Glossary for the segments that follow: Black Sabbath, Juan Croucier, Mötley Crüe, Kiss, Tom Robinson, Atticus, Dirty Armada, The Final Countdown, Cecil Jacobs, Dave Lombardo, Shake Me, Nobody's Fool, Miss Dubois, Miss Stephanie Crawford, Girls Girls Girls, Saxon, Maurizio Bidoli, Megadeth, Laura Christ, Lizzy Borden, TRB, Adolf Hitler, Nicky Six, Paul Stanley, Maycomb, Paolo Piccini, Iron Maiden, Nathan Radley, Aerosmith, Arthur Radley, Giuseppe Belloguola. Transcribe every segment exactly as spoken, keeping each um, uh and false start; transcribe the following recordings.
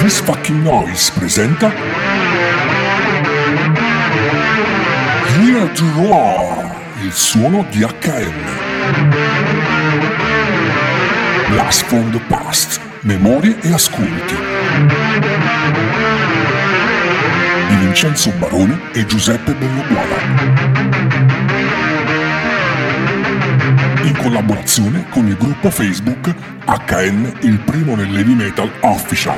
This Fucking Noise presenta Here to Roar, il suono di acca emme. Blast from the Past, memorie e ascolti di Vincenzo Barone e Giuseppe Belloguola, in collaborazione con il gruppo Facebook acca enne, il primo nell'heavy metal official.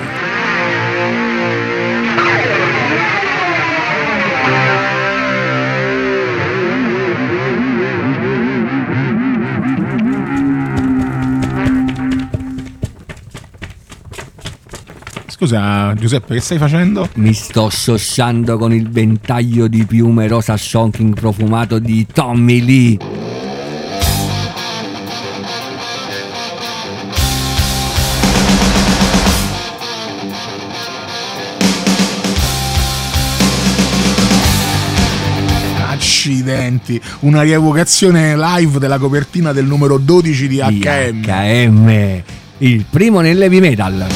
Scusa Giuseppe, che stai facendo? Mi sto sossando con il ventaglio di piume rosa shocking profumato di Tommy Lee. Accidenti, una rievocazione live della copertina del numero dodici di acca emme. acca emme, il primo nell'heavy metal.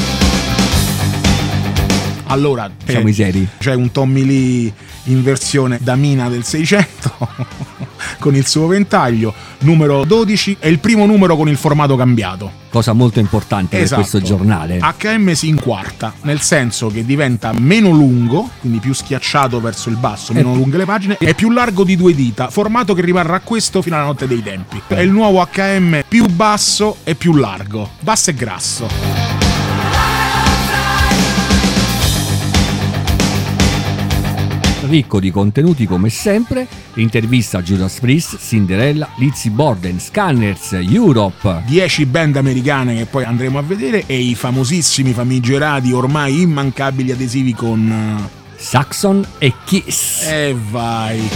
Allora, siamo eh, seri. C'è un Tommy Lee in versione da mina del seicento con il suo ventaglio, numero dodici, è il primo numero con il formato cambiato. Cosa molto importante, esatto, per questo giornale. acca emme si inquarta, nel senso che diventa meno lungo, quindi più schiacciato verso il basso, meno eh. lunghe le pagine, e più largo di due dita, formato che rimarrà questo fino alla notte dei tempi. È il nuovo acca emme più basso e più largo, basso e grasso. Ricco di contenuti come sempre, intervista a Judas Priest, Cinderella, Lizzy Borden, Scanners, Europe, dieci band americane che poi andremo a vedere, e i famosissimi famigerati ormai immancabili adesivi con Saxon e Kiss. E vai!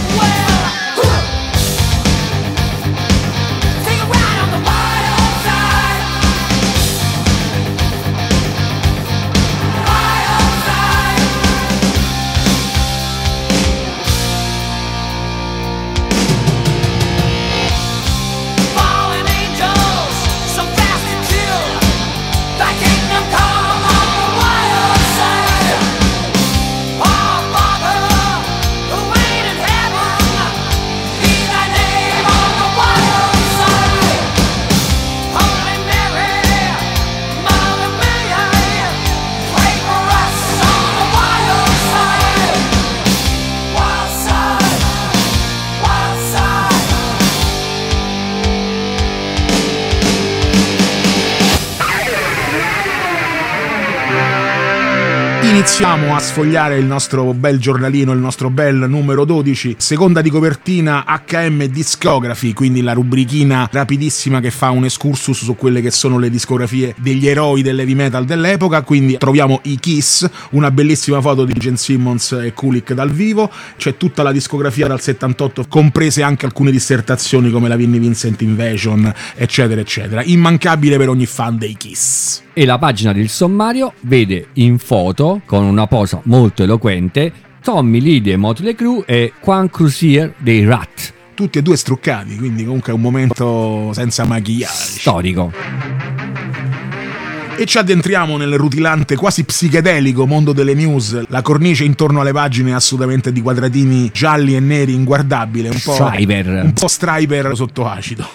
Iniziamo a sfogliare il nostro bel giornalino, il nostro bel numero dodici, seconda di copertina acca emme Discography, quindi la rubrichina rapidissima che fa un excursus su quelle che sono le discografie degli eroi dell'heavy metal dell'epoca. Quindi troviamo i Kiss, una bellissima foto di Gene Simmons e Kulick dal vivo, c'è tutta la discografia dal settantotto, comprese anche alcune dissertazioni come la Vinnie Vincent Invasion, eccetera eccetera, immancabile per ogni fan dei Kiss. E la pagina del sommario vede in foto, con una posa molto eloquente, Tommy Lee dei Mötley Crüe e Juan Croucier dei Ratt. Tutti e due struccati, quindi comunque è un momento senza maquillage. Storico. E ci addentriamo nel rutilante, quasi psichedelico mondo delle news. La cornice intorno alle pagine è assolutamente di quadratini gialli e neri, inguardabile. Un po' Stryper. Un po' Stryper sotto acido.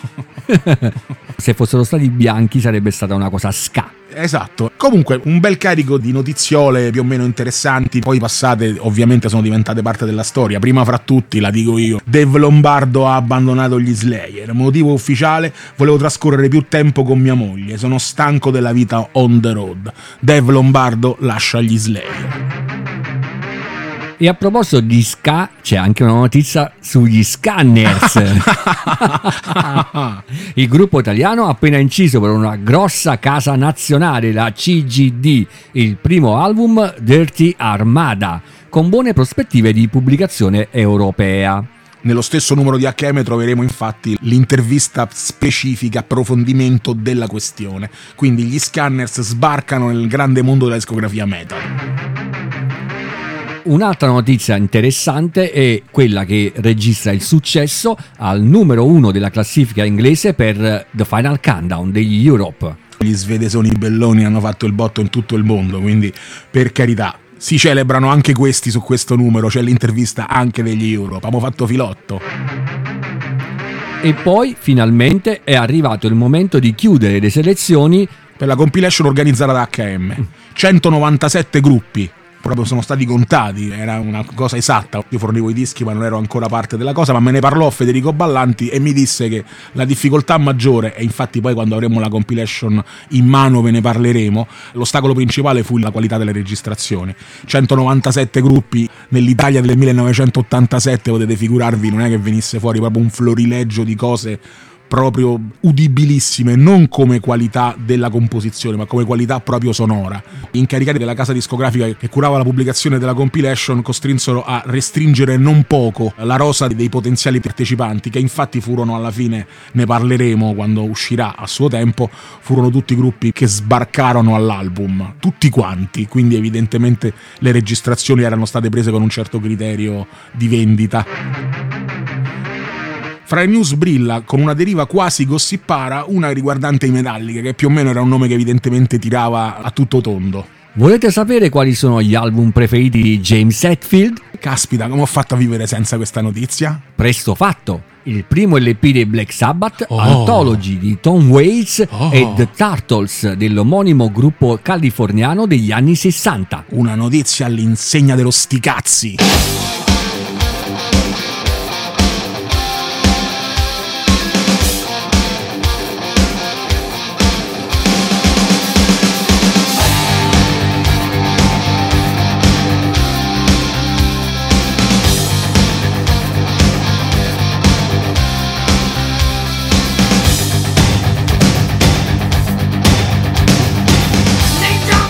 Se fossero stati bianchi sarebbe stata una cosa ska. Esatto. Comunque un bel carico di notiziole più o meno interessanti, poi passate ovviamente sono diventate parte della storia. Prima fra tutti, la dico io, Dave Lombardo ha abbandonato gli Slayer. Motivo ufficiale: volevo trascorrere più tempo con mia moglie, sono stanco della vita on the road. Dave Lombardo lascia gli Slayer. E a proposito di ska, c'è anche una notizia sugli Scanners. Il gruppo italiano ha appena inciso per una grossa casa nazionale, la C G D, il primo album Dirty Armada, con buone prospettive di pubblicazione europea. Nello stesso numero di acca emme troveremo infatti l'intervista specifica, approfondimento della questione. Quindi gli Scanners sbarcano nel grande mondo della discografia metal. un'altra notizia interessante è quella che registra il successo al numero uno della classifica inglese per The Final Countdown degli Europe. Gli svedesoni belloni hanno fatto il botto in tutto il mondo, quindi per carità, si celebrano anche questi su questo numero, c'è l'intervista anche degli Europe, abbiamo fatto filotto. E poi finalmente è arrivato il momento di chiudere le selezioni per la compilation organizzata da acca emme. centonovantasette gruppi proprio sono stati contati, era una cosa esatta. Io fornivo i dischi ma non ero ancora parte della cosa, ma me ne parlò Federico Ballanti e mi disse che la difficoltà maggiore, e infatti poi quando avremo la compilation in mano ve ne parleremo, l'ostacolo principale fu la qualità delle registrazioni. centonovantasette gruppi nell'Italia del millenovecentottantasette, potete figurarvi, non è che venisse fuori proprio un florileggio di cose proprio udibilissime, non come qualità della composizione ma come qualità proprio sonora. Gli incaricati della casa discografica che curava la pubblicazione della compilation costrinsero a restringere non poco la rosa dei potenziali partecipanti, che infatti furono, alla fine ne parleremo quando uscirà a suo tempo, furono tutti gruppi che sbarcarono all'album, tutti quanti, quindi evidentemente le registrazioni erano state prese con un certo criterio di vendita. Fra i news brilla, con una deriva quasi gossipara, una riguardante i Metallica, che più o meno era un nome che evidentemente tirava a tutto tondo. Volete sapere quali sono gli album preferiti di James Hetfield? Caspita, come ho fatto a vivere senza questa notizia? Presto fatto! Il primo L P dei Black Sabbath, oh. Anthology di Tom Waits oh. e The Turtles dell'omonimo gruppo californiano degli anni sessanta. Una notizia all'insegna dello sticazzi!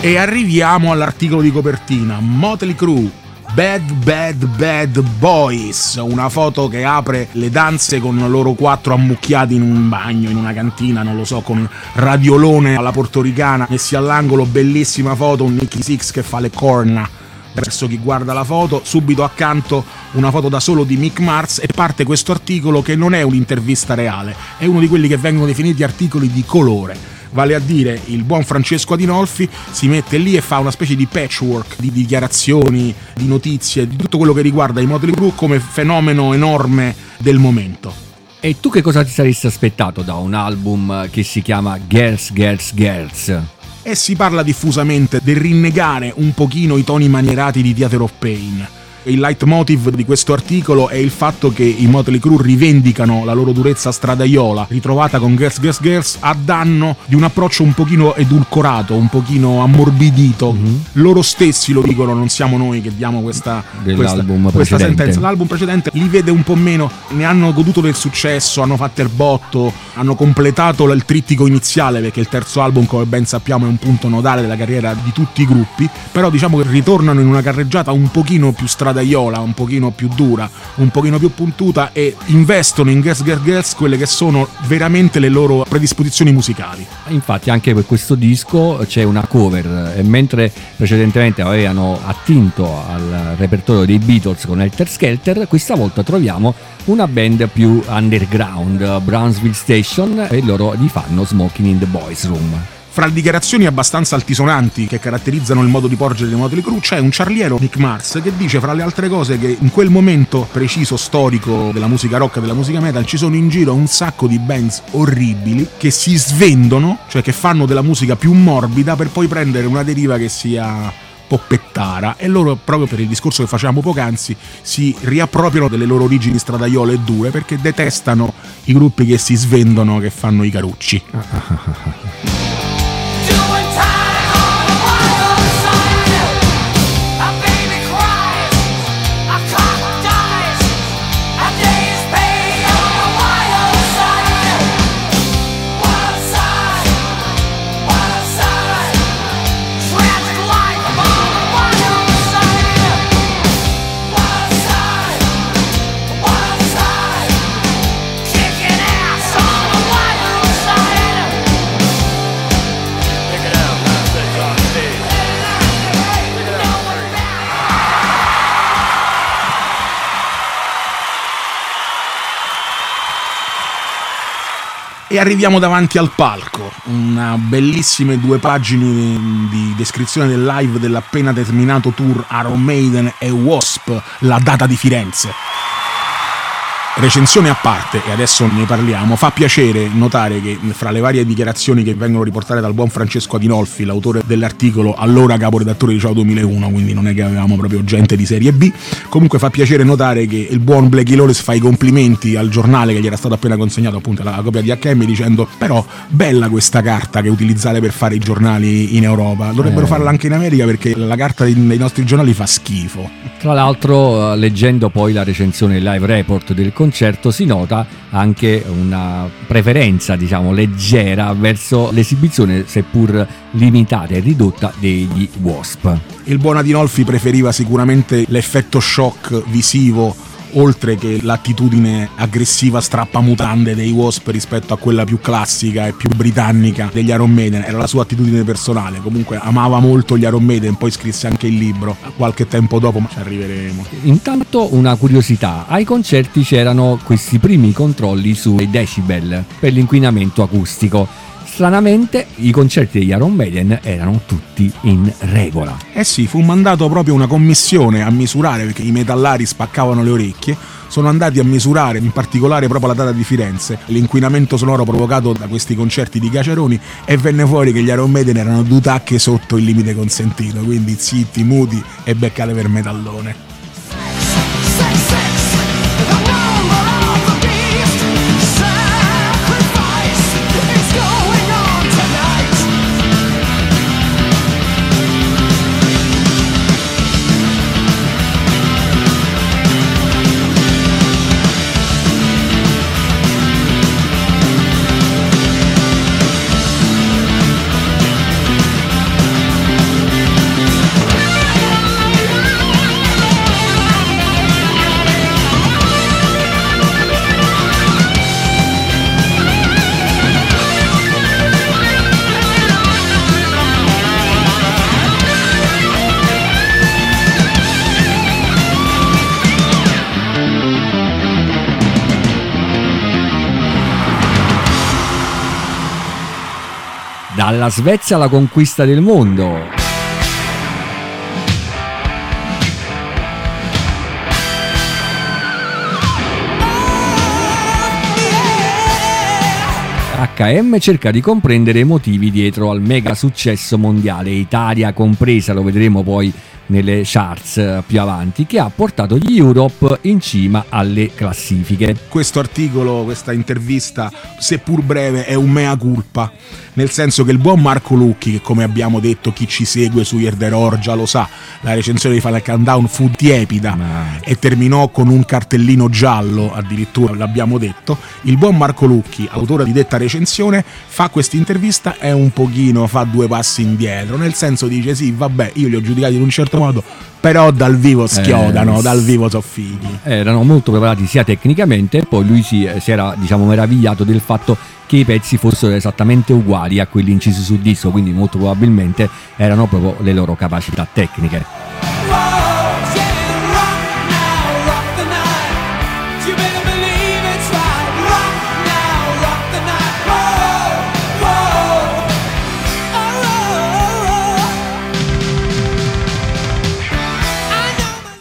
E arriviamo all'articolo di copertina, Mötley Crüe, Bad Bad Bad Boys, una foto che apre le danze con loro quattro ammucchiati in un bagno, in una cantina, non lo so, con un radiolone alla portoricana, messi all'angolo, bellissima foto, un Nicky Six che fa le corna verso chi guarda la foto, subito accanto una foto da solo di Mick Mars, e parte questo articolo che non è un'intervista reale, è uno di quelli che vengono definiti articoli di colore. Vale a dire, il buon Francesco Adinolfi si mette lì e fa una specie di patchwork di dichiarazioni, di notizie, di tutto quello che riguarda i Mötley Crüe come fenomeno enorme del momento. E tu che cosa ti saresti aspettato da un album che si chiama Girls Girls Girls? E si parla diffusamente del rinnegare un pochino i toni manierati di Theater of Pain. Il leitmotiv di questo articolo è il fatto che i Mötley Crüe rivendicano la loro durezza stradaiola ritrovata con Girls Girls Girls a danno di un approccio un pochino edulcorato, un pochino ammorbidito. Mm-hmm. Loro stessi lo dicono, non siamo noi che diamo questa, questa, questa sentenza. L'album precedente li vede un po' meno, ne hanno goduto del successo, hanno fatto il botto, hanno completato il trittico iniziale, perché il terzo album, come ben sappiamo, è un punto nodale della carriera di tutti i gruppi, però diciamo che ritornano in una carreggiata un pochino più stradaiola, un pochino più dura, un pochino più puntuta, e investono in Girls Girls Girls quelle che sono veramente le loro predisposizioni musicali. Infatti anche per questo disco c'è una cover, e mentre precedentemente avevano attinto al repertorio dei Beatles con Helter Skelter, questa volta troviamo una band più underground, Brownsville Station, e loro gli fanno Smoking in the Boys Room. Fra le dichiarazioni abbastanza altisonanti che caratterizzano il modo di porgere le Mötley Crüe c'è un charliero, Mick Mars, che dice fra le altre cose che in quel momento preciso storico della musica rock e della musica metal ci sono in giro un sacco di bands orribili che si svendono, cioè che fanno della musica più morbida per poi prendere una deriva che sia poppettara, e loro, proprio per il discorso che facevamo poc'anzi, si riappropriano delle loro origini stradaiole e dure perché detestano i gruppi che si svendono, che fanno i carucci. Pick it up. E arriviamo davanti al palco, una bellissime due pagine di descrizione del live dell'appena terminato tour Iron Maiden e Wasp, la data di Firenze. Recensione a parte, e adesso ne parliamo, fa piacere notare che fra le varie dichiarazioni che vengono riportate dal buon Francesco Adinolfi, l'autore dell'articolo, allora caporedattore di Ciao duemilauno, quindi non è che avevamo proprio gente di serie B, comunque fa piacere notare che il buon Blackie Lawless fa i complimenti al giornale che gli era stato appena consegnato, appunto la copia di acca emme, dicendo però bella questa carta che utilizzate per fare i giornali in Europa, dovrebbero eh. farla anche in America, perché la carta dei nostri giornali fa schifo. Tra l'altro, leggendo poi la recensione live report del concerto, si nota anche una preferenza, diciamo, leggera verso l'esibizione, seppur limitata e ridotta, degli Wasp. Il buon Adinolfi preferiva sicuramente l'effetto shock visivo, oltre che l'attitudine aggressiva strappamutande dei Wasp rispetto a quella più classica e più britannica degli Iron Maiden. Era la sua attitudine personale, comunque amava molto gli Iron Maiden, poi scrisse anche il libro qualche tempo dopo, ma ci arriveremo. Intanto una curiosità: ai concerti c'erano questi primi controlli sui decibel per l'inquinamento acustico. Stranamente i concerti degli Iron Maiden erano tutti in regola. Eh sì, fu mandato proprio una commissione a misurare, perché i metallari spaccavano le orecchie. Sono andati a misurare, in particolare proprio la data di Firenze, l'inquinamento sonoro provocato da questi concerti di Caceroni, e venne fuori che gli Iron Maiden erano due tacche sotto il limite consentito, quindi zitti, muti e beccate per metallone. Dalla Svezia alla conquista del mondo. acca emme cerca di comprendere i motivi dietro al mega successo mondiale, Italia compresa, lo vedremo poi nelle charts più avanti, che ha portato gli Europe in cima alle classifiche. Questo articolo, questa intervista, seppur breve, è un mea culpa, nel senso che il buon Marco Lucchi, che come abbiamo detto, chi ci segue su Erderor già lo sa, la recensione di Final Countdown fu tiepida Ma... e terminò con un cartellino giallo, addirittura l'abbiamo detto, il buon Marco Lucchi, autore di detta recensione, fa questa intervista e un pochino fa due passi indietro, nel senso dice sì, vabbè, io li ho giudicati in un certo modo, però dal vivo schiodano, eh, dal vivo sono fighi. Erano molto preparati sia tecnicamente, e poi lui si, si era, diciamo, meravigliato del fatto che i pezzi fossero esattamente uguali a quelli incisi sul disco, quindi molto probabilmente erano proprio le loro capacità tecniche.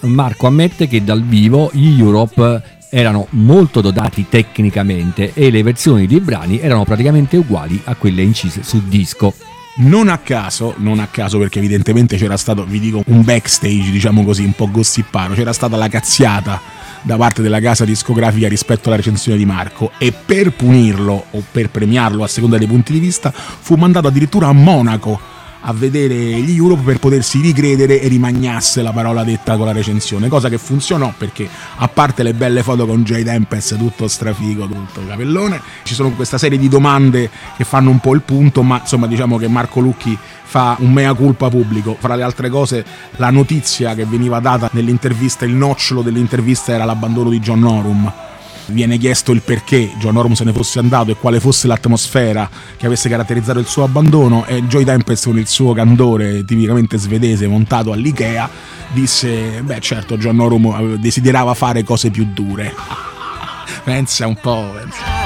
Marco ammette che dal vivo gli Europe erano molto dotati tecnicamente e le versioni dei brani erano praticamente uguali a quelle incise su disco. Non a caso, non a caso, perché evidentemente c'era stato, vi dico, un backstage, diciamo così, un po' gossiparo, c'era stata la cazziata da parte della casa discografica rispetto alla recensione di Marco, e per punirlo o per premiarlo, a seconda dei punti di vista, fu mandato addirittura a Monaco a vedere gli Europe per potersi ricredere e rimagnasse la parola detta con la recensione, cosa che funzionò, perché a parte le belle foto con Jay Tempest tutto strafigo, tutto capellone, ci sono questa serie di domande che fanno un po' il punto, ma insomma diciamo che Marco Lucchi fa un mea culpa pubblico. Fra le altre cose, la notizia che veniva data nell'intervista, il nocciolo dell'intervista, era l'abbandono di John Norum. Viene chiesto il perché John Norum se ne fosse andato e quale fosse l'atmosfera che avesse caratterizzato il suo abbandono, e Joy Tempest, con il suo candore tipicamente svedese montato all'Ikea, disse beh certo, John Norum desiderava fare cose più dure. Pensa un po', pensa.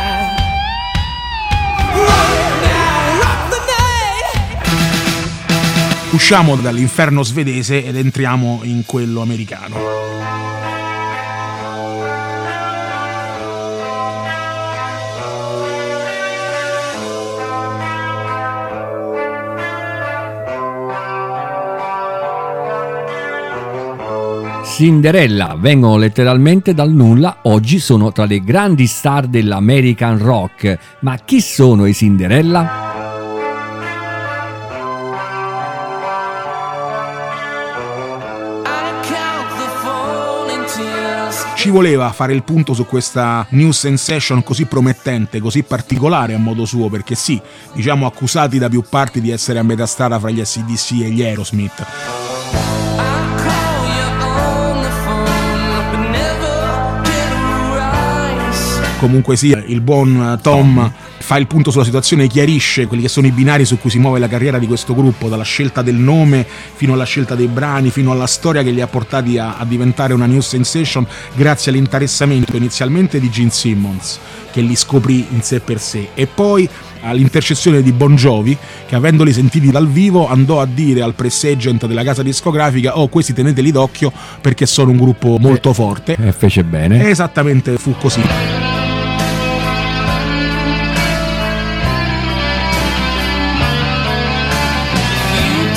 Usciamo dall'inferno svedese ed entriamo in quello americano. Cinderella vengono letteralmente dal nulla, oggi sono tra le grandi star dell'American rock. Ma chi sono i Cinderella? Ci voleva fare il punto su questa new sensation così promettente, così particolare a modo suo, perché sì, diciamo accusati da più parti di essere a metà strada fra gli A C D C e gli Aerosmith. Comunque sì, il buon Tom fa il punto sulla situazione e chiarisce quelli che sono i binari su cui si muove la carriera di questo gruppo, dalla scelta del nome fino alla scelta dei brani, fino alla storia che li ha portati a, a diventare una new sensation grazie all'interessamento inizialmente di Gene Simmons, che li scoprì in sé per sé, e poi all'intercessione di Bon Jovi, che avendoli sentiti dal vivo andò a dire al press agent della casa discografica: oh, questi teneteli d'occhio perché sono un gruppo molto forte, e fece bene. E esattamente fu così.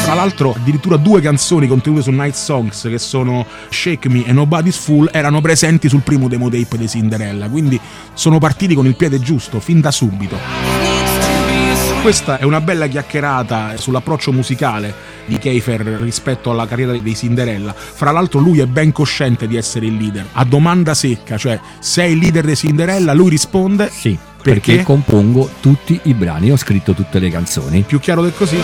Tra l'altro addirittura due canzoni contenute su Night Songs, che sono Shake Me e Nobody's Fool, erano presenti sul primo demo tape di Cinderella, quindi sono partiti con il piede giusto fin da subito. Questa è una bella chiacchierata sull'approccio musicale di Kiefer rispetto alla carriera dei Cinderella. Fra l'altro lui è ben cosciente di essere il leader. A domanda secca, cioè sei il leader dei Cinderella, lui risponde sì, perché, perché compongo tutti i brani, ho scritto tutte le canzoni. Più chiaro del così?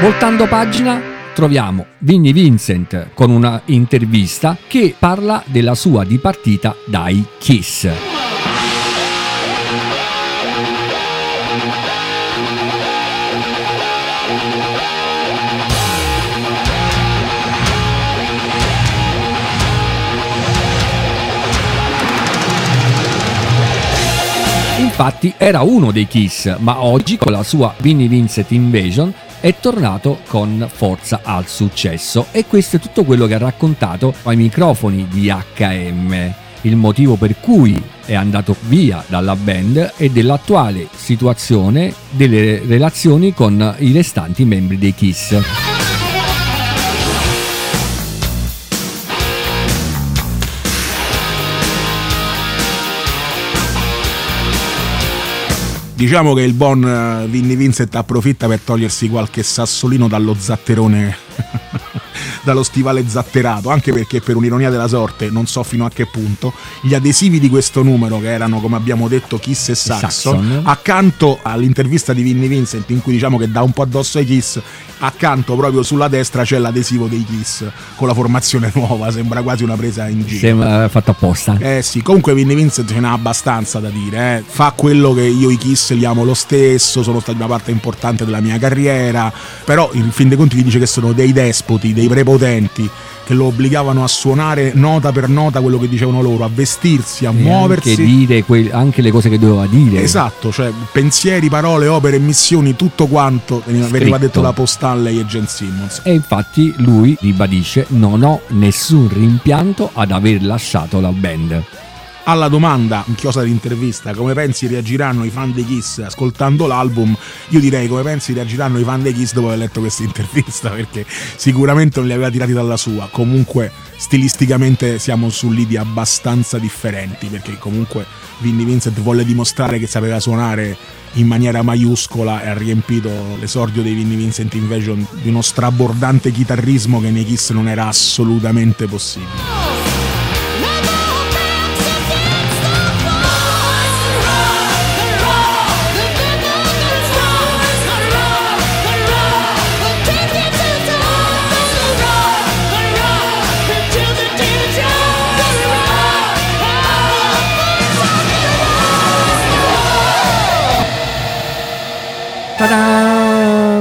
Voltando pagina troviamo Vinnie Vincent con una intervista che parla della sua dipartita dai Kiss. Infatti era uno dei Kiss, ma oggi con la sua Vinnie Vincent Invasion è tornato con forza al successo, e questo è tutto quello che ha raccontato ai microfoni di acca emme. Il motivo per cui è andato via dalla band e dell'attuale situazione delle relazioni con i restanti membri dei Kiss. Diciamo che il buon Vinnie Vincent approfitta per togliersi qualche sassolino dallo zatterone, dallo stivale zatterato, anche perché, per un'ironia della sorte, non so fino a che punto, gli adesivi di questo numero, che erano, come abbiamo detto, Kiss e Saxon, Saxon. accanto all'intervista di Vinnie Vincent, in cui diciamo che dà un po' addosso ai Kiss, accanto, proprio sulla destra, c'è l'adesivo dei Kiss con la formazione nuova. Sembra quasi una presa in giro. Sembra fatta apposta. Eh sì, comunque Vinnie Vincent ce n'ha abbastanza da dire, eh. Fa quello che io i Kiss li amo lo stesso, sono stati una parte importante della mia carriera, però in fin dei conti gli dice che sono dei despoti, dei prepotenti, che lo obbligavano a suonare nota per nota quello che dicevano loro, a vestirsi, a e muoversi, anche dire que- anche le cose che doveva dire. Esatto, cioè pensieri, parole, opere, missioni, tutto quanto veniva, veniva detto da Paul Stanley e Gene Simmons. E infatti lui ribadisce: non ho nessun rimpianto ad aver lasciato la band. Alla domanda, in chiosa dell'intervista, come pensi reagiranno i fan dei Kiss ascoltando l'album, io direi: come pensi reagiranno i fan dei Kiss dopo aver letto questa intervista, perché sicuramente non li aveva tirati dalla sua. Comunque stilisticamente siamo su lidi abbastanza differenti, perché comunque Vinnie Vincent volle dimostrare che sapeva suonare in maniera maiuscola e ha riempito l'esordio dei Vinnie Vincent Invasion di uno strabordante chitarrismo che nei Kiss non era assolutamente possibile.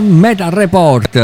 Metal Report.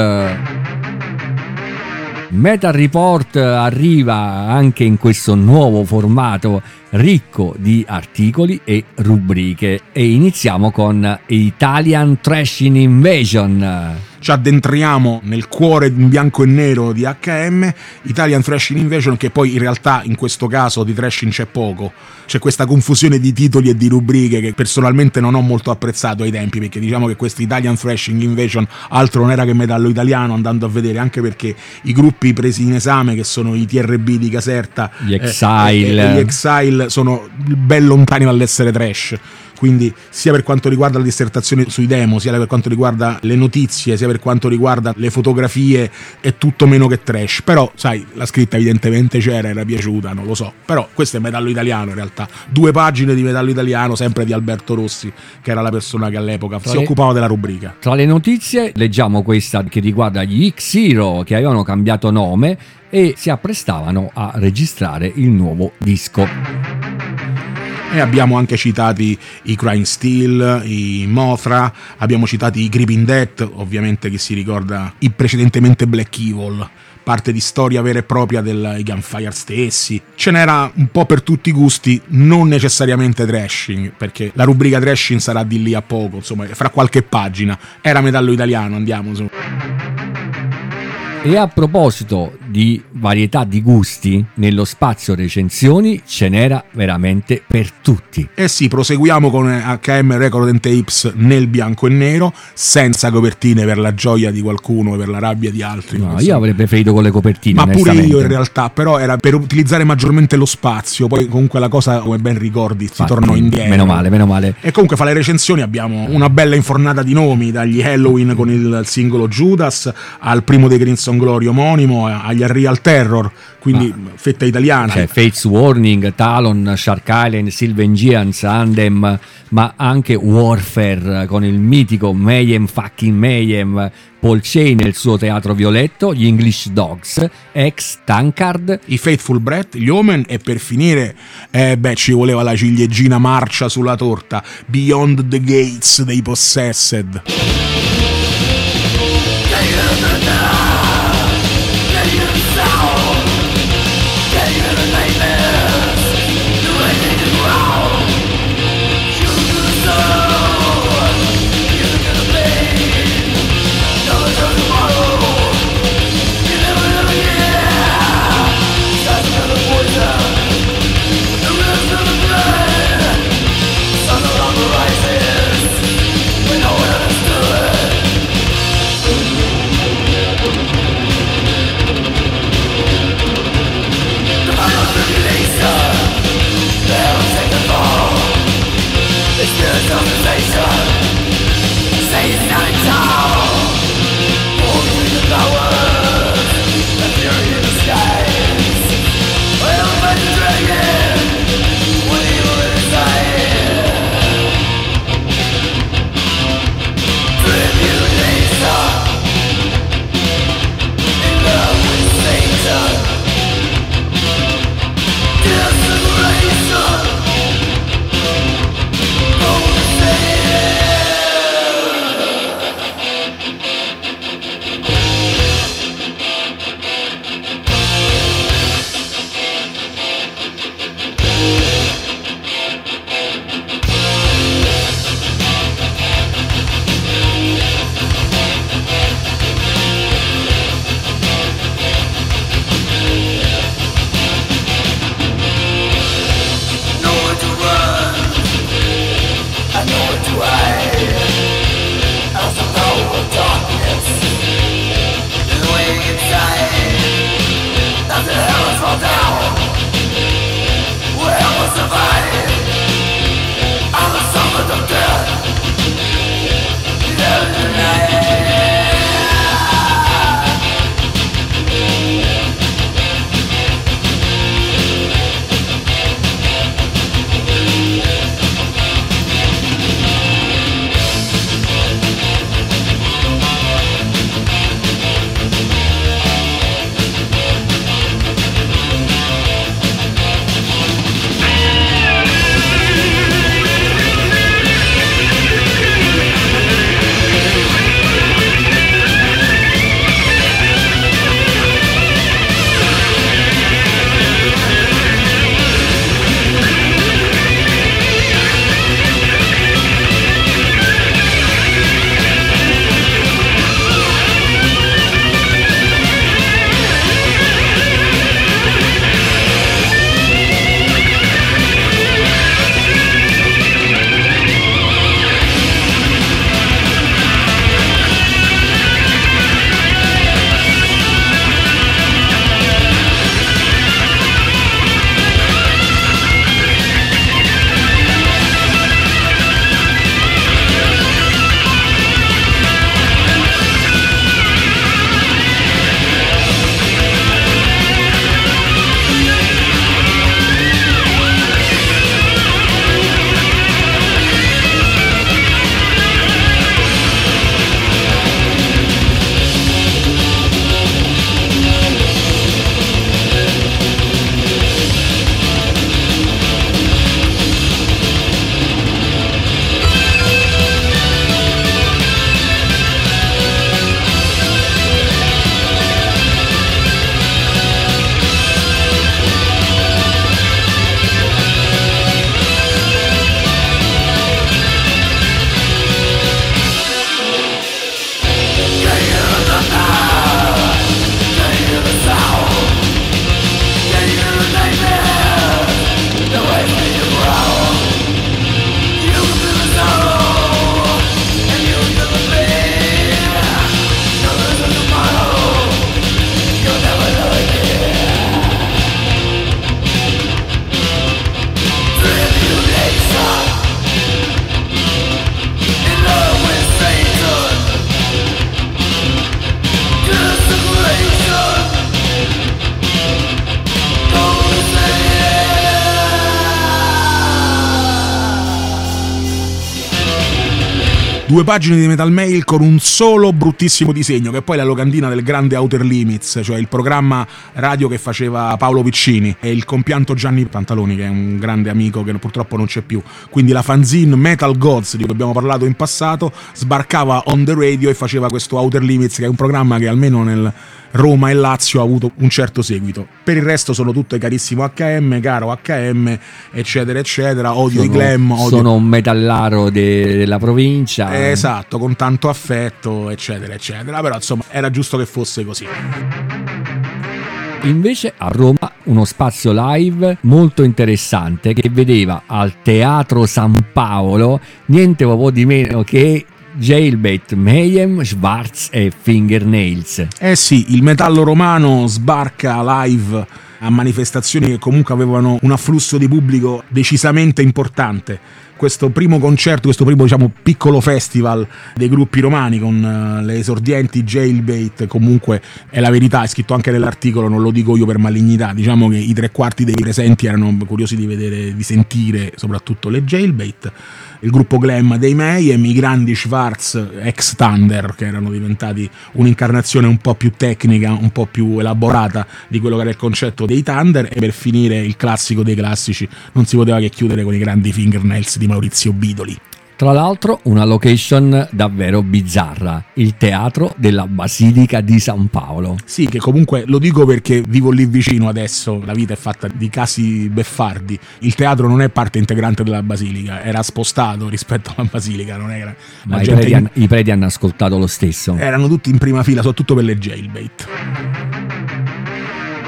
Metal Report arriva anche in questo nuovo formato ricco di articoli e rubriche, e iniziamo con Italian Trash Invasion. Ci addentriamo nel cuore in bianco e nero di acca emme, Italian Trash Invasion, che poi in realtà in questo caso di thrashing c'è poco. C'è questa confusione di titoli e di rubriche che personalmente non ho molto apprezzato ai tempi, perché diciamo che questo Italian Thrashing Invasion altro non era che metallo italiano, andando a vedere, anche perché i gruppi presi in esame, che sono i T R B di Caserta, gli Exile, eh, eh, gli Exile sono ben lontani dall'essere trash. Quindi sia per quanto riguarda la dissertazione sui demo, sia per quanto riguarda le notizie, sia per quanto riguarda le fotografie, è tutto meno che trash. Però sai, la scritta evidentemente c'era, era piaciuta, non lo so. Però questo è metallo italiano in realtà, due pagine di metallo italiano, sempre di Alberto Rossi, che era la persona che all'epoca tra si le... occupava della rubrica. Tra le notizie leggiamo questa che riguarda gli X-Hero, che avevano cambiato nome e si apprestavano a registrare il nuovo disco. E abbiamo anche citati i Crying Steel, i Mothra, abbiamo citato i Creeping Death, ovviamente chi si ricorda i precedentemente Black Evil, parte di storia vera e propria dei Gunfire stessi. Ce n'era un po' per tutti i gusti, non necessariamente thrashing, perché la rubrica thrashing sarà di lì a poco, insomma, fra qualche pagina. Era metallo italiano, andiamo su. E a proposito di varietà di gusti, nello spazio recensioni ce n'era veramente per tutti. E eh sì, proseguiamo con acca emme Record and Tapes nel bianco e nero, senza copertine, per la gioia di qualcuno e per la rabbia di altri. No, io so. avrei preferito con le copertine, ma pure io in realtà, però era per utilizzare maggiormente lo spazio. Poi comunque la cosa, come ben ricordi, si Fatti, tornò indietro. Meno male, meno male. E comunque fra le recensioni abbiamo una bella infornata di nomi, dagli Halloween con il singolo Judas, al primo dei Crimson Glory omonimo, agli Unreal Terror, quindi ah, fetta italiana, cioè Fates Warning, Talon, Shark Island, Sylvan Giants, Andem, ma anche Warfare con il mitico Mayhem Fucking Mayhem, Paul Chay nel suo teatro violetto, gli English Dogs, ex Tankard, i Faithful Brett, gli Omen, e per finire eh beh ci voleva la ciliegina marcia sulla torta, Beyond the Gates dei Possessed. Due pagine di Metal Mail con un solo bruttissimo disegno, che poi è la locandina del grande Outer Limits, cioè il programma radio che faceva Paolo Piccini e il compianto Gianni Pantaloni, che è un grande amico che purtroppo non c'è più. Quindi la fanzine Metal Gods, di cui abbiamo parlato in passato, sbarcava on the radio e faceva questo Outer Limits, che è un programma che almeno nel Roma e Lazio ha avuto un certo seguito. Per il resto sono tutte carissimo acca emme, caro acca emme, eccetera eccetera. Odio sono, i glam, odio... sono un metallaro de- della provincia, esatto, con tanto affetto, eccetera eccetera, però insomma era giusto che fosse così. Invece a Roma uno spazio live molto interessante che vedeva al Teatro San Paolo niente proprio di meno che Jailbait, Mayhem, Schwarz e Fingernails. Eh sì, il metallo romano sbarca live a manifestazioni che comunque avevano un afflusso di pubblico decisamente importante. Questo primo concerto, questo primo diciamo piccolo festival dei gruppi romani con uh, le esordienti Jailbait, comunque è la verità, è scritto anche nell'articolo, non lo dico io per malignità, diciamo che i tre quarti dei presenti erano curiosi di vedere, di sentire soprattutto le Jailbait, il gruppo glam dei Mayhem, i grandi Schwarz ex Thunder, che erano diventati un'incarnazione un po' più tecnica, un po' più elaborata di quello che era il concetto dei Thunder, e per finire il classico dei classici, non si poteva che chiudere con i grandi Fingernails di Maurizio Bidoli. Tra l'altro una location davvero bizzarra, il Teatro della Basilica di San Paolo. Sì, che comunque lo dico perché vivo lì vicino adesso, la vita è fatta di casi beffardi. Il teatro non è parte integrante della Basilica, era spostato rispetto alla Basilica, non era... Ma la i, gente... preti hanno, i preti hanno ascoltato lo stesso. Erano tutti in prima fila, soprattutto per le Jailbait.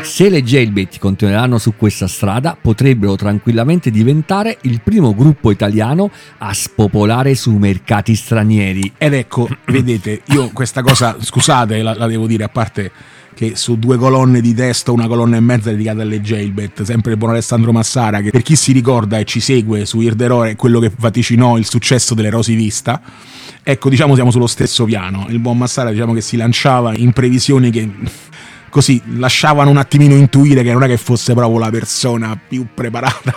Se le Jailbait continueranno su questa strada, potrebbero tranquillamente diventare il primo gruppo italiano a spopolare sui mercati stranieri. Ed ecco, vedete, io questa cosa, scusate, la, la devo dire, a parte che su due colonne di testo, una colonna e mezza dedicata alle Jailbait, sempre il buon Alessandro Massara, che per chi si ricorda e ci segue su Irderore è quello che vaticinò il successo dell'Erosi Vista. Ecco, diciamo siamo sullo stesso piano. Il buon Massara, diciamo che si lanciava in previsioni che... così lasciavano un attimino intuire che non è che fosse proprio la persona più preparata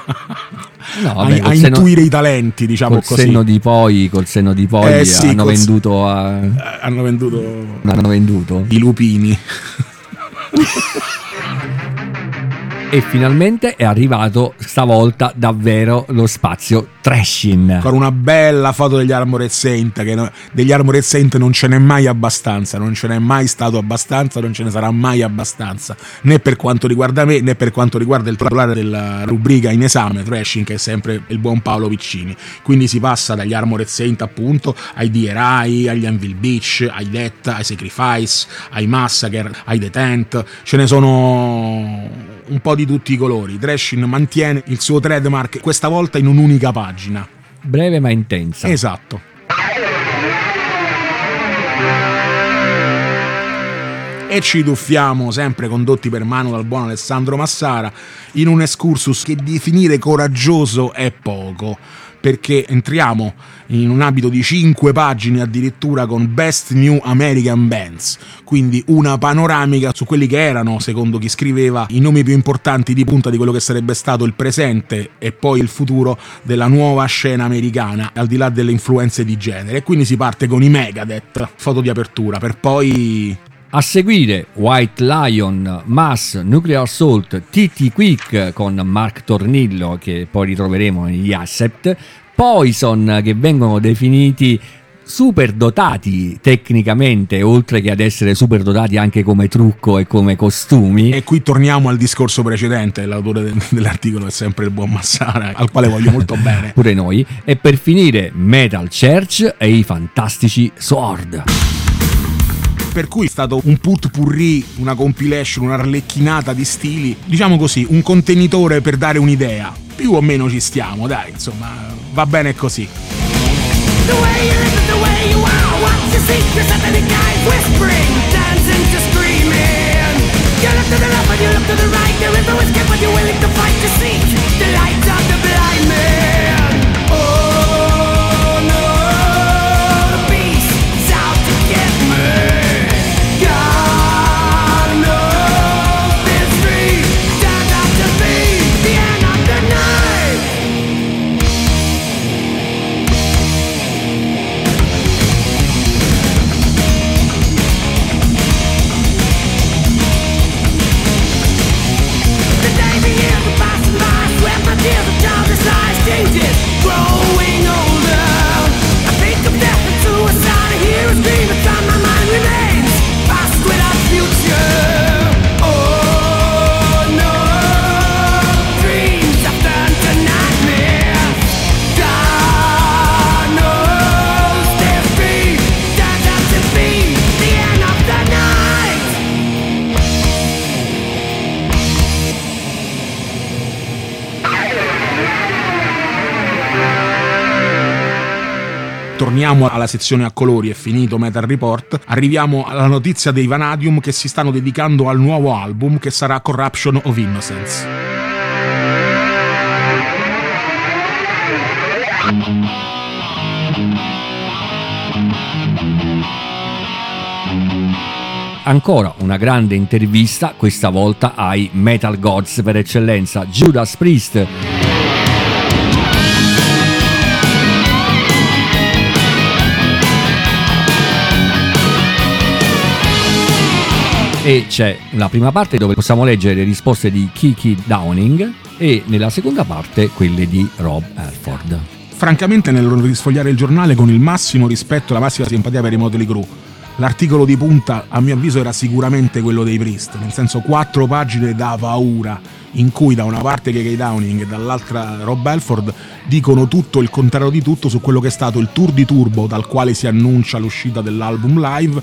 no, vabbè, a, a intuire no, i talenti, diciamo col così. Senno di poi, col senno di poi eh, sì, hanno venduto a... hanno venduto hanno venduto i lupini. E finalmente è arrivato stavolta davvero lo spazio Thrashing, con una bella foto degli Armored Saint, che no, degli Armored Saint non ce n'è mai abbastanza, non ce n'è mai stato abbastanza, non ce ne sarà mai abbastanza, né per quanto riguarda me né per quanto riguarda il titolare della rubrica in esame, Thrashing, che è sempre il buon Paolo Piccini. Quindi si passa dagli Armored Saint appunto ai D R I, agli Anvil Beach, ai Death, ai Sacrifice, ai Massacre, ai The Tent, ce ne sono un po' di tutti i colori. Thrashing mantiene il suo trademark, questa volta in un'unica pagina. Breve ma intensa. Esatto. E ci tuffiamo, sempre condotti per mano dal buon Alessandro Massara, in un excursus che definire coraggioso è poco, perché entriamo in un abito di cinque pagine addirittura con Best New American Bands, quindi una panoramica su quelli che erano, secondo chi scriveva, i nomi più importanti di punta di quello che sarebbe stato il presente e poi il futuro della nuova scena americana, al di là delle influenze di genere. E quindi si parte con i Megadeth, foto di apertura, per poi... a seguire White Lion, Mass, Nuclear Assault, T T Quick con Mark Tornillo, che poi ritroveremo negli Accept, Poison, che vengono definiti superdotati tecnicamente, oltre che ad essere superdotati anche come trucco e come costumi. E qui torniamo al discorso precedente, l'autore dell'articolo è sempre il buon Massara, al quale voglio molto bene. Pure noi. E per finire Metal Church e i fantastici Sword. Per cui è stato un pot-pourri, una compilation, un'arlecchinata di stili, diciamo così, un contenitore per dare un'idea. Più o meno ci stiamo, dai, insomma, va bene così. Torniamo alla sezione a colori, è finito Metal Report, arriviamo alla notizia dei Vanadium che si stanno dedicando al nuovo album che sarà Corruption of Innocence. Ancora una grande intervista, questa volta ai Metal Gods per eccellenza, Judas Priest. E c'è la prima parte dove possiamo leggere le risposte di Kiki Downing e nella seconda parte quelle di Rob Halford. Francamente nel risfogliare il giornale con il massimo rispetto e la massima simpatia per i Mötley Crüe, l'articolo di punta a mio avviso era sicuramente quello dei Priest, nel senso quattro pagine da paura in cui da una parte K K Downing e dall'altra Rob Halford dicono tutto il contrario di tutto su quello che è stato il tour di Turbo dal quale si annuncia l'uscita dell'album live,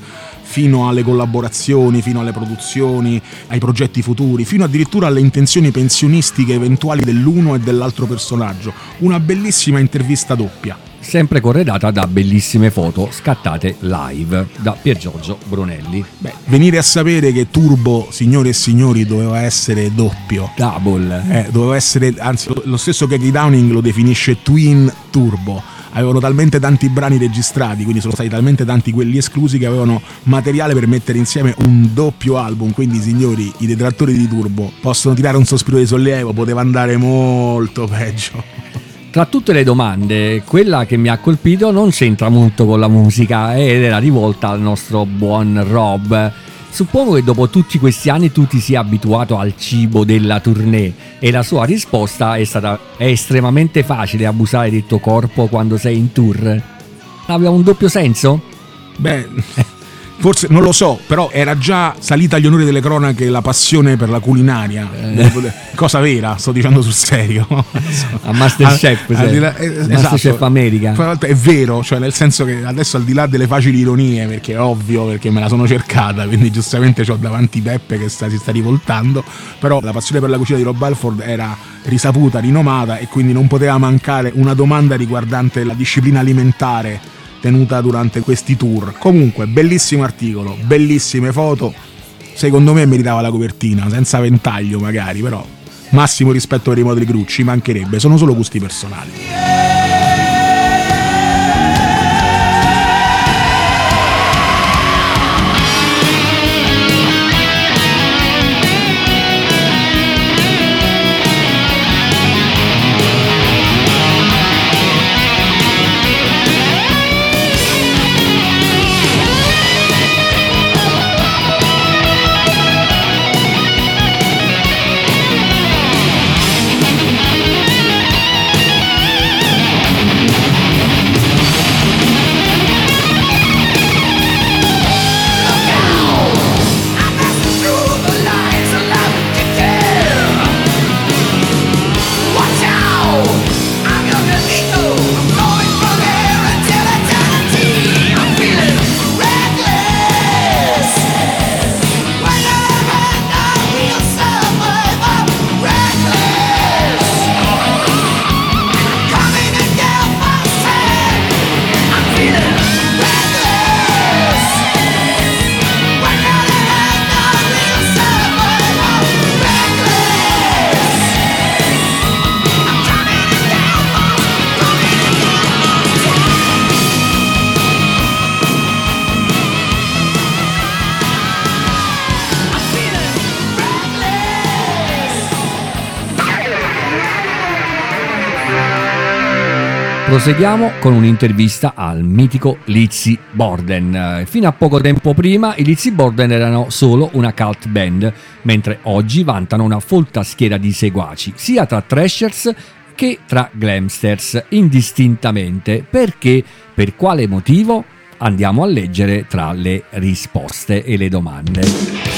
fino alle collaborazioni, fino alle produzioni, ai progetti futuri, fino addirittura alle intenzioni pensionistiche eventuali dell'uno e dell'altro personaggio. Una bellissima intervista doppia, sempre corredata da bellissime foto scattate live da Pier Giorgio Brunelli. Beh, venire a sapere che Turbo, signore e signori, doveva essere doppio, double, eh, doveva essere, anzi lo stesso che K K Downing lo definisce Twin Turbo. Avevano talmente tanti brani registrati, quindi sono stati talmente tanti quelli esclusi che avevano materiale per mettere insieme un doppio album. Quindi signori, i detrattori di Turbo possono tirare un sospiro di sollievo, poteva andare molto peggio. Tra tutte le domande, quella che mi ha colpito non c'entra molto con la musica ed era rivolta al nostro buon Rob. Suppongo che dopo tutti questi anni tu ti sia abituato al cibo della tournée, e la sua risposta è stata: è estremamente facile abusare del tuo corpo quando sei in tour. Aveva un doppio senso? Beh... Forse, non lo so, però era già salita agli onori delle cronache la passione per la culinaria, eh. Cosa vera, sto dicendo sul serio. A Masterchef, al, al là, esatto. Masterchef America. È vero, cioè nel senso che adesso al di là delle facili ironie, perché è ovvio, perché me la sono cercata, quindi giustamente c'ho davanti Peppe che sta, si sta rivoltando, però la passione per la cucina di Rob Halford era risaputa, rinomata, e quindi non poteva mancare una domanda riguardante la disciplina alimentare tenuta durante questi tour. Comunque, bellissimo articolo, bellissime foto, secondo me meritava la copertina, senza ventaglio magari, però massimo rispetto per i Mötley Crüe, ci mancherebbe, sono solo gusti personali. Proseguiamo con un'intervista al mitico Lizzy Borden. Fino a poco tempo prima i Lizzy Borden erano solo una cult band, mentre oggi vantano una folta schiera di seguaci, sia tra thrashers che tra glamsters, indistintamente. Perché? Per quale motivo? Andiamo a leggere tra le risposte e le domande.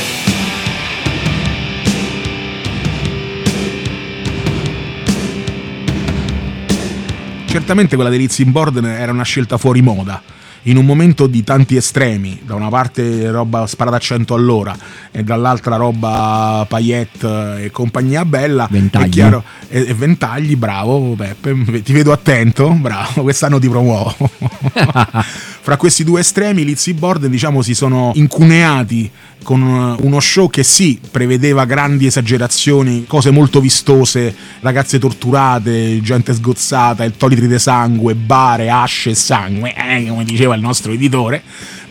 Certamente quella dei Lizzy Borden era una scelta fuori moda, in un momento di tanti estremi, da una parte roba sparata a cento all'ora e dall'altra roba paillette e compagnia bella, ventagli. È chiaro, e, e ventagli, bravo Peppe, ti vedo attento, bravo, quest'anno ti promuovo. Fra questi due estremi Lizzy Borden, diciamo, si sono incuneati con uno show che sì, prevedeva grandi esagerazioni, cose molto vistose, ragazze torturate, gente sgozzata, ettolitri di sangue, bare, asce e sangue, eh, come diceva il nostro editore.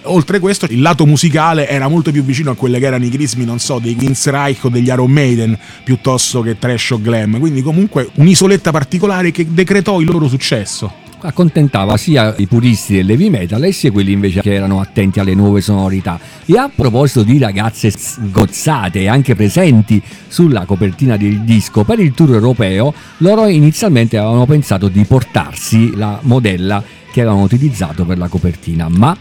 Oltre questo, il lato musicale era molto più vicino a quelle che erano i crismi, non so, dei Queen's Reich o degli Iron Maiden, piuttosto che trash o glam. Quindi comunque un'isoletta particolare che decretò il loro successo. Accontentava sia i puristi del heavy metal e sia quelli invece che erano attenti alle nuove sonorità. E a proposito di ragazze sgozzate, anche presenti sulla copertina del disco, per il tour europeo loro inizialmente avevano pensato di portarsi la modella che avevano utilizzato per la copertina, ma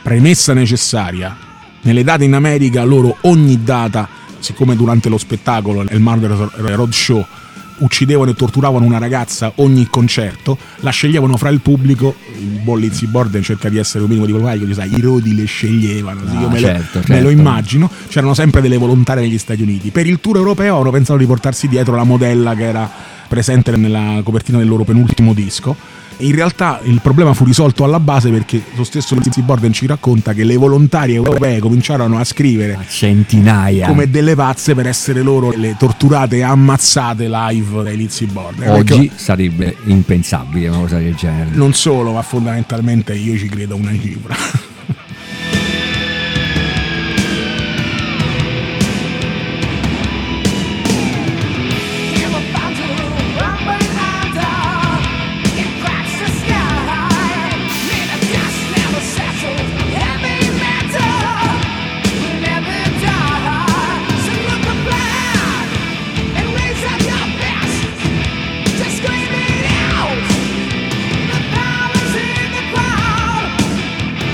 premessa necessaria, nelle date in America loro ogni data, siccome durante lo spettacolo, il Murder Road Show, uccidevano e torturavano una ragazza ogni concerto, la sceglievano fra il pubblico. Il buon Lizzy Borden cerca di essere un minimo diplomatico, gli sai, i rodi le sceglievano, ah, io me, certo, lo, certo. me lo immagino. C'erano sempre delle volontarie negli Stati Uniti. Per il tour europeo hanno pensato di portarsi dietro la modella che era presente nella copertina del loro penultimo disco. In realtà il problema fu risolto alla base, perché lo stesso Lizzy Borden ci racconta che le volontarie europee cominciarono a scrivere a centinaia come delle pazze per essere loro le torturate e ammazzate live dai Lizzy Borden. Oggi perché sarebbe impensabile una cosa del genere. Non solo, ma fondamentalmente io ci credo una cifra.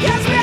Yes, we-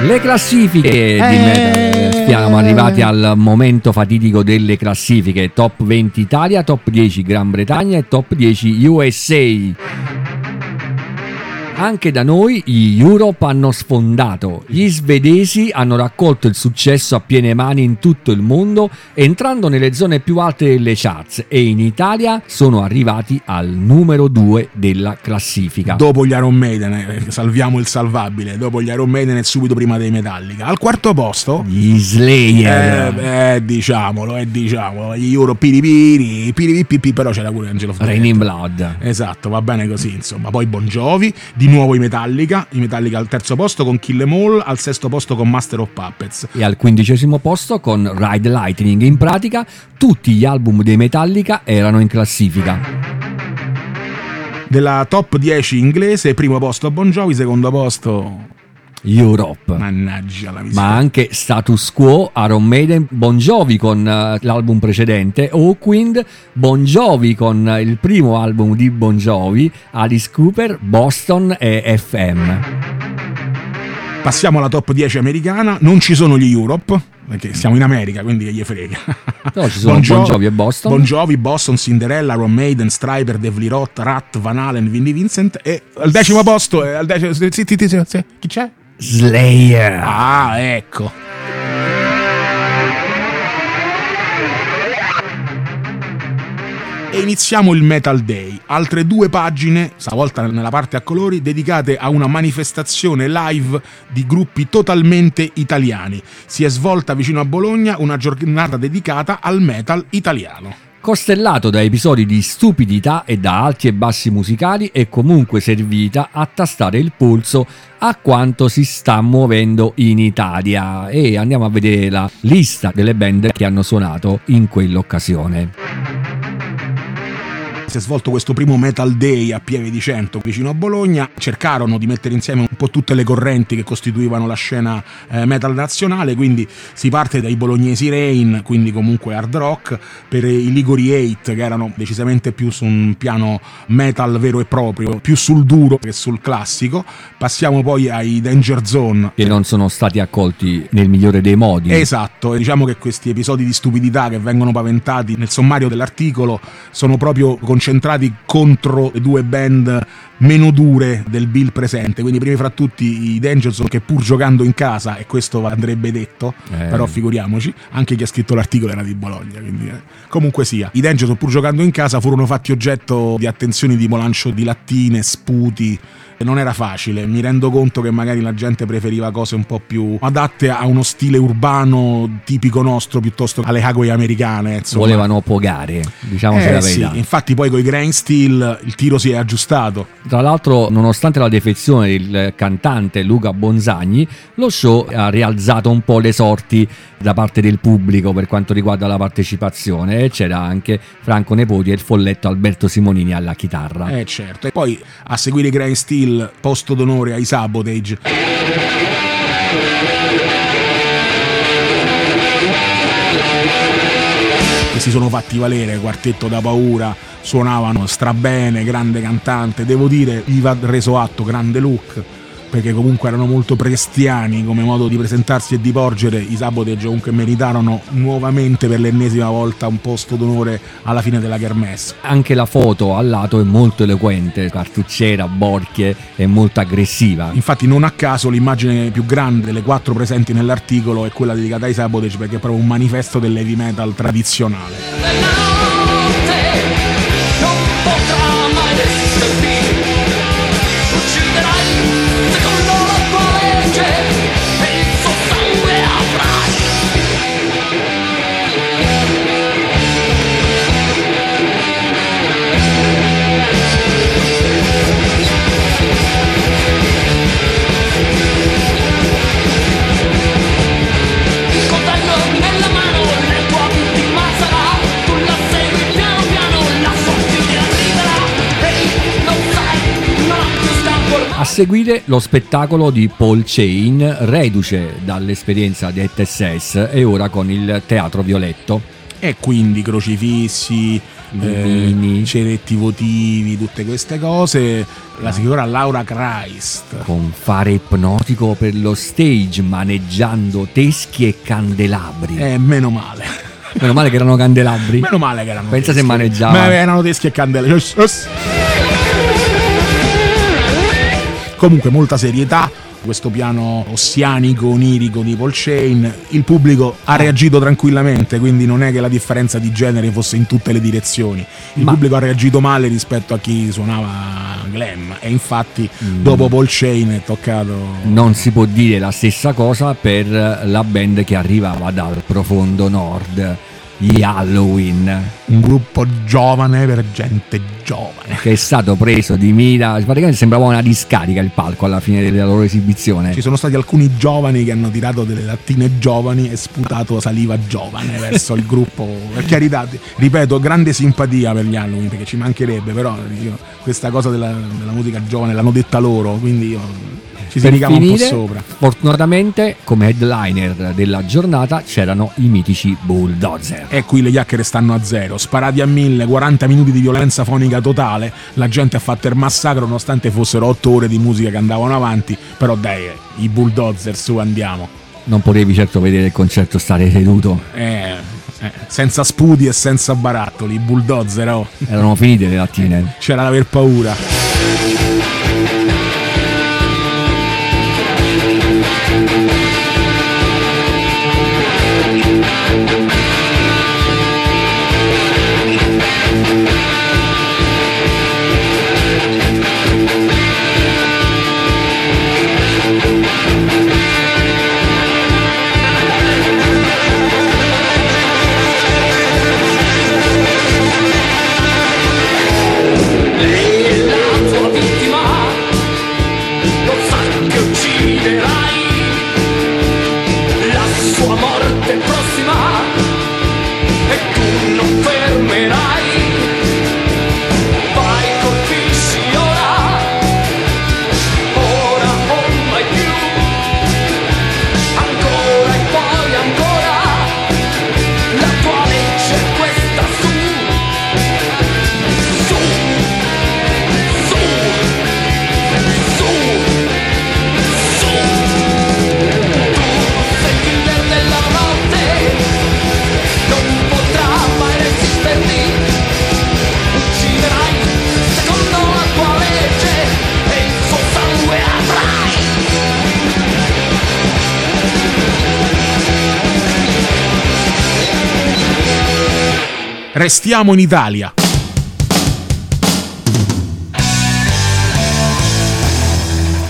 Le classifiche di metal. Siamo arrivati al momento fatidico delle classifiche. Top venti Italia, top dieci Gran Bretagna e top dieci U S A. Anche da noi gli Europe hanno sfondato. Gli svedesi hanno raccolto il successo a piene mani in tutto il mondo, entrando nelle zone più alte delle charts, e in Italia sono arrivati al numero due della classifica. Dopo gli Iron Maiden, eh, salviamo il salvabile, dopo gli Iron Maiden e subito prima dei Metallica. Al quarto posto gli Slayer. Eh, eh diciamolo, eh diciamolo, gli Europe piripiri, piripiri, però c'era pure Angelo Ferretti. Rain in Blood. Esatto, va bene così, insomma. Poi Bon Jovi, di nuovo i Metallica, i Metallica al terzo posto con Kill 'Em All, al sesto posto con Master of Puppets e al quindicesimo posto con Ride Lightning. In pratica tutti gli album dei Metallica erano in classifica. Della top dieci inglese, primo posto Bon Jovi, secondo posto Europe. Mannaggia la miseria. Ma anche Status Quo, Iron Maiden, Bon Jovi con uh, l'album precedente, Hawkwind, Bon Jovi con uh, il primo album di Bon Jovi, Alice Cooper, Boston e F M. Passiamo alla top dieci americana. Non ci sono gli Europe perché siamo in America, quindi che gli frega. No, ci sono Bon Jovi, Bon Jovi e Boston. Bon Jovi, Boston, Cinderella, Iron Maiden, Stryper, Dave Lombardo, Ratt, Van Halen, Vinnie Vincent. E al decimo posto, al decimo, chi c'è? Slayer. Ah, ecco. E iniziamo il Metal Day. Altre due pagine, stavolta nella parte a colori, dedicate a una manifestazione live di gruppi totalmente italiani. Si è svolta vicino a Bologna una giornata dedicata al metal italiano, costellato da episodi di stupidità e da alti e bassi musicali, e comunque servita a tastare il polso a quanto si sta muovendo in Italia. E andiamo a vedere la lista delle band che hanno suonato in quell'occasione. Si è svolto questo primo Metal Day a Pieve di Cento, vicino a Bologna. Cercarono di mettere insieme un po' tutte le correnti che costituivano la scena eh, metal nazionale, quindi si parte dai bolognesi Rain, quindi comunque hard rock, per i Liguri otto, che erano decisamente più su un piano metal vero e proprio, più sul duro che sul classico. Passiamo poi ai Danger Zone, che non sono stati accolti nel migliore dei modi. Esatto, e diciamo che questi episodi di stupidità che vengono paventati nel sommario dell'articolo sono proprio con concentrati contro le due band meno dure del bill presente, quindi prima fra tutti i Danger Zone, che pur giocando in casa, e questo andrebbe detto, eh. però figuriamoci, anche chi ha scritto l'articolo era di Bologna, quindi eh. comunque sia, i Danger Zone pur giocando in casa furono fatti oggetto di attenzioni tipo lancio di lattine, sputi. Non era facile, mi rendo conto che magari la gente preferiva cose un po' più adatte a uno stile urbano tipico nostro, piuttosto che alle highway americane, insomma. Volevano pogare, diciamo, eh, la verità. Sì. Infatti poi con i Grindsteel il tiro si è aggiustato. Tra l'altro, nonostante la defezione del cantante Luca Bonzagni, lo show ha rialzato un po' le sorti da parte del pubblico per quanto riguarda la partecipazione, e c'era anche Franco Nepoti e il folletto Alberto Simonini alla chitarra. Eh certo, e poi a seguire i Grindsteel, posto d'onore ai Sabotage. Che si sono fatti valere, quartetto da paura, suonavano strabene, grande cantante, devo dire, gli va reso atto, grande look, perché comunque erano molto prestiani come modo di presentarsi e di porgere. I Sabotage comunque meritarono nuovamente per l'ennesima volta un posto d'onore alla fine della kermesse. Anche la foto al lato è molto eloquente, cartucciera, borchie, è molto aggressiva. Infatti non a caso l'immagine più grande delle quattro presenti nell'articolo è quella dedicata ai Sabotage, perché è proprio un manifesto dell'heavy metal tradizionale. A seguire lo spettacolo di Paul Chain, reduce dall'esperienza di T S S e ora con il Teatro Violetto. e quindi crocifissi, eh, cenetti votivi, tutte queste cose. La signora Laura Christ, con fare ipnotico per lo stage, maneggiando teschi e candelabri. Eh, meno male. Meno male che erano candelabri. Meno male che erano. Pensa teschi. Se maneggiava. Ma erano teschi e candelabri. Comunque molta serietà, questo piano ossianico, onirico di Paul Shane. Il pubblico ha reagito tranquillamente, quindi non è che la differenza di genere fosse in tutte le direzioni. Il Ma... pubblico ha reagito male rispetto a chi suonava glam, e infatti mm. dopo Paul Shane è toccato. Non si può dire la stessa cosa per la band che arrivava dal profondo nord, gli Halloween, un gruppo giovane per gente giovane, che è stato preso di mira. Praticamente sembrava una discarica il palco alla fine della loro esibizione. Ci sono stati alcuni giovani che hanno tirato delle lattine giovani e sputato saliva giovane verso il gruppo. Per carità, ripeto, grande simpatia per gli Halloween, perché ci mancherebbe, però io, questa cosa della, della musica giovane l'hanno detta loro, quindi io ci si rigava un po' sopra. Fortunatamente come headliner della giornata c'erano i mitici Bulldozer. E qui le chiacchiere stanno a zero, sparati a mille, quaranta minuti di violenza fonica totale. La gente ha fatto il massacro nonostante fossero otto ore di musica che andavano avanti. Però dai, i Bulldozer, su, andiamo. Non potevi certo vedere il concerto stare seduto. Eh... Eh, senza sputi e senza barattoli, i Bulldozer, oh. Erano finite le lattine. C'era da aver paura. Restiamo in Italia.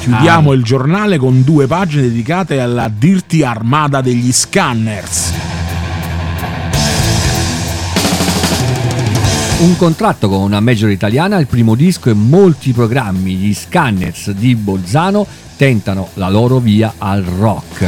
Chiudiamo ah. il giornale con due pagine dedicate alla Dirty Armada degli Scanners. Un contratto con una major italiana, il primo disco e molti programmi. Gli Scanners di Bolzano tentano la loro via al rock.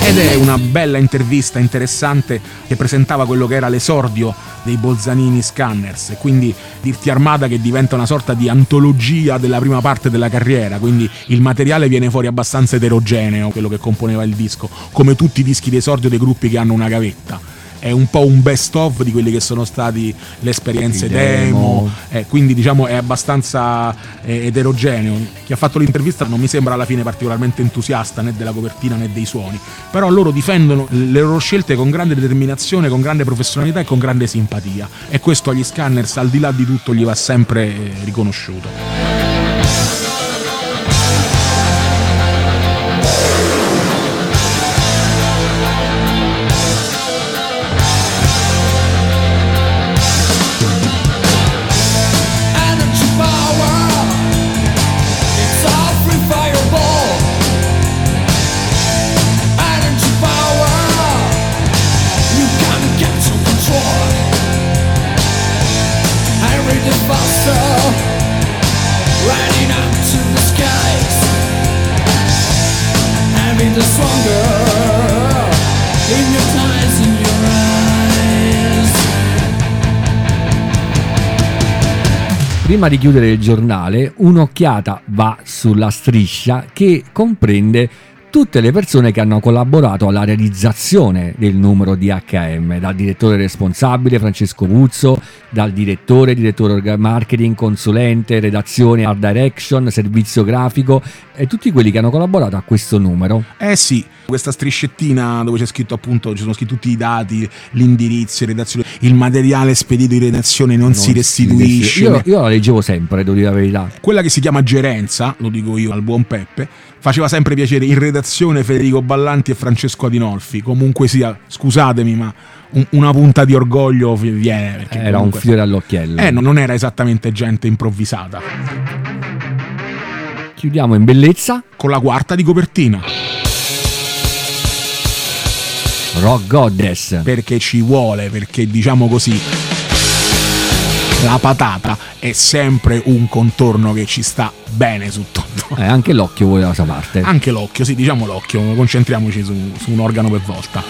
Ed è una bella intervista interessante che presentava quello che era l'esordio dei Bolzanini Scanners, e quindi Dirty Armada che diventa una sorta di antologia della prima parte della carriera, quindi il materiale viene fuori abbastanza eterogeneo, quello che componeva il disco, come tutti i dischi d'esordio dei gruppi che hanno una gavetta. È un po' un best of di quelli che sono stati le esperienze il demo, demo. Eh, quindi diciamo è abbastanza eh, eterogeneo. Chi ha fatto l'intervista non mi sembra alla fine particolarmente entusiasta né della copertina né dei suoni, però loro difendono le loro scelte con grande determinazione, con grande professionalità e con grande simpatia, e questo agli Scanners, al di là di tutto, gli va sempre eh, riconosciuto. Prima di chiudere il giornale, un'occhiata va sulla striscia che comprende tutte le persone che hanno collaborato alla realizzazione del numero di acca emme, dal direttore responsabile Francesco Puzzo, dal direttore, direttore marketing, consulente, redazione, art direction, servizio grafico e tutti quelli che hanno collaborato a questo numero. Eh sì, questa striscettina dove c'è scritto appunto, ci sono scritti tutti i dati, l'indirizzo, redazione, il materiale spedito in redazione non, non si restituisce. Si io, io la leggevo sempre, devo dire la verità. Quella che si chiama gerenza, lo dico io al buon Peppe, faceva sempre piacere in redazione Federico Ballanti e Francesco Adinolfi. Comunque sia, scusatemi, ma un, una punta di orgoglio viene. Era comunque un fiore all'occhiello. Eh, non era esattamente gente improvvisata. Chiudiamo in bellezza con la quarta di copertina. Rock Goddess. Perché ci vuole, perché diciamo così, la patata è sempre un contorno che ci sta bene su tutto. Eh, anche l'occhio vuole la sua parte. Anche l'occhio, sì, diciamo l'occhio, concentriamoci su, su un organo per volta.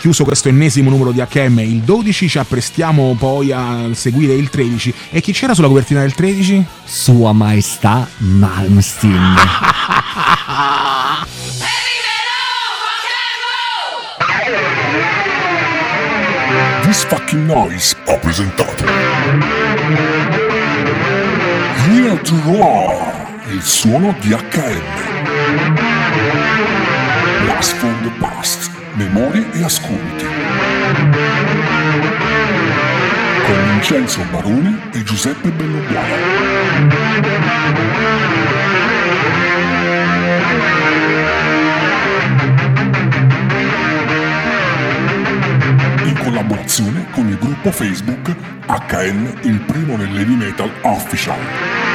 Chiuso questo ennesimo numero di acca emme, il dodici, ci apprestiamo poi a seguire il tredici. E chi c'era sulla copertina del tredici? Sua Maestà Malmsteen. This Fucking Noise ha presentato Here to Roar, il suono di acca emme. Blast from the Past, memorie e ascolti, con Vincenzo Barone e Giuseppe Belloguola. In collaborazione con il gruppo Facebook acca enne Il Primo nell'Heavy Metal Official.